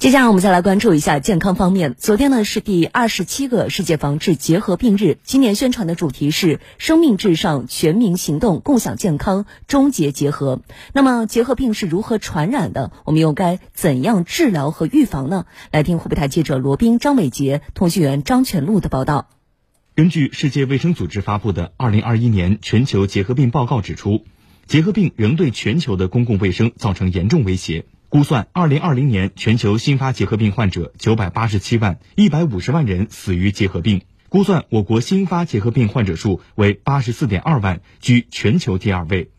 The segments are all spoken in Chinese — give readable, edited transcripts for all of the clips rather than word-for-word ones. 接下来我们再来关注一下健康方面。昨天呢是第27个世界防治结核病日，今年宣传的主题是生命至上，全民行动，共享健康，终结结核。那么结核病是如何传染的？我们又该怎样治疗和预防呢？来听湖北台记者罗斌、张伟杰、通讯员张全禄的报道。根据世界卫生组织发布的2021年全球结核病报告指出，结核病仍对全球的公共卫生造成严重威胁。估算2020年全球新发结核病患者987万 ,150 万人死于结核病。估算我国新发结核病患者数为 84.2 万，居全球第二位。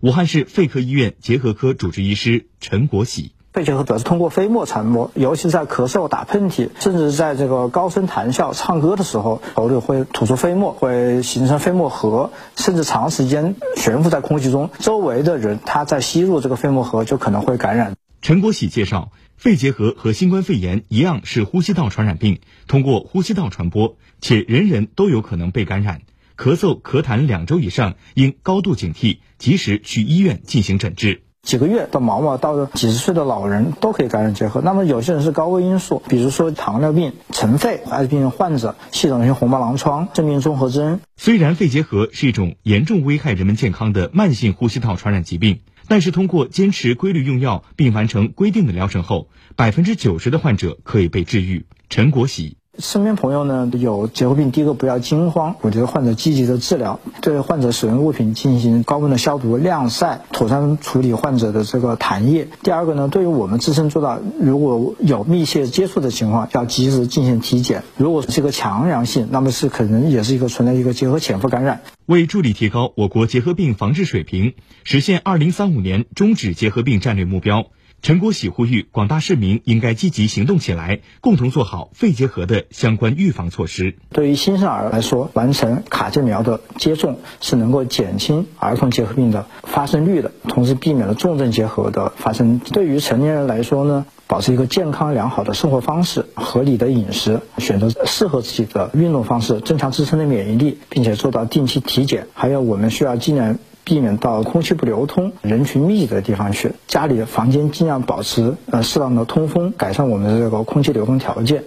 武汉市肺科医院结核科主治医师陈国喜。肺结核主要是通过飞沫传播，尤其在咳嗽、打喷嚏，甚至在这个高声谈笑、唱歌的时候，喉咙会吐出飞沫，会形成飞沫核，甚至长时间悬浮在空气中，周围的人他在吸入这个飞沫核就可能会感染。陈国喜介绍，肺结核和新冠肺炎一样是呼吸道传染病，通过呼吸道传播，且人人都有可能被感染。咳嗽、咳痰2周以上，应高度警惕，及时去医院进行诊治。几个月的毛毛到几十岁的老人都可以感染结核，那么有些人是高危因素，比如说糖尿病、尘肺、艾滋病患者、系统性红斑狼疮、肾病综合征。虽然肺结核是一种严重危害人们健康的慢性呼吸道传染疾病，但是通过坚持规律用药并完成规定的疗程后，90% 的患者可以被治愈。陈国喜身边朋友呢有结核病，第一个不要惊慌，我觉得患者积极的治疗，对患者使用物品进行高温的消毒、晾晒，妥善处理患者的这个痰液。第二个呢，对于我们自身做到，如果有密切接触的情况，要及时进行体检，如果是一个强阳性，那么是可能也是一个存在一个结核潜伏感染。为助力提高我国结核病防治水平，实现2035年终止结核病战略目标，陈国喜呼吁广大市民应该积极行动起来，共同做好肺结核的相关预防措施。对于新生儿来说，完成卡介苗的接种是能够减轻儿童结核病的发生率的，同时避免了重症结核的发生。对于成年人来说呢，保持一个健康良好的生活方式，合理的饮食，选择适合自己的运动方式，增强自身的免疫力，并且做到定期体检。还有我们需要尽量避免到空气不流通、人群密集的地方去，家里的房间尽量保持适当的通风，改善我们的这个空气流通条件。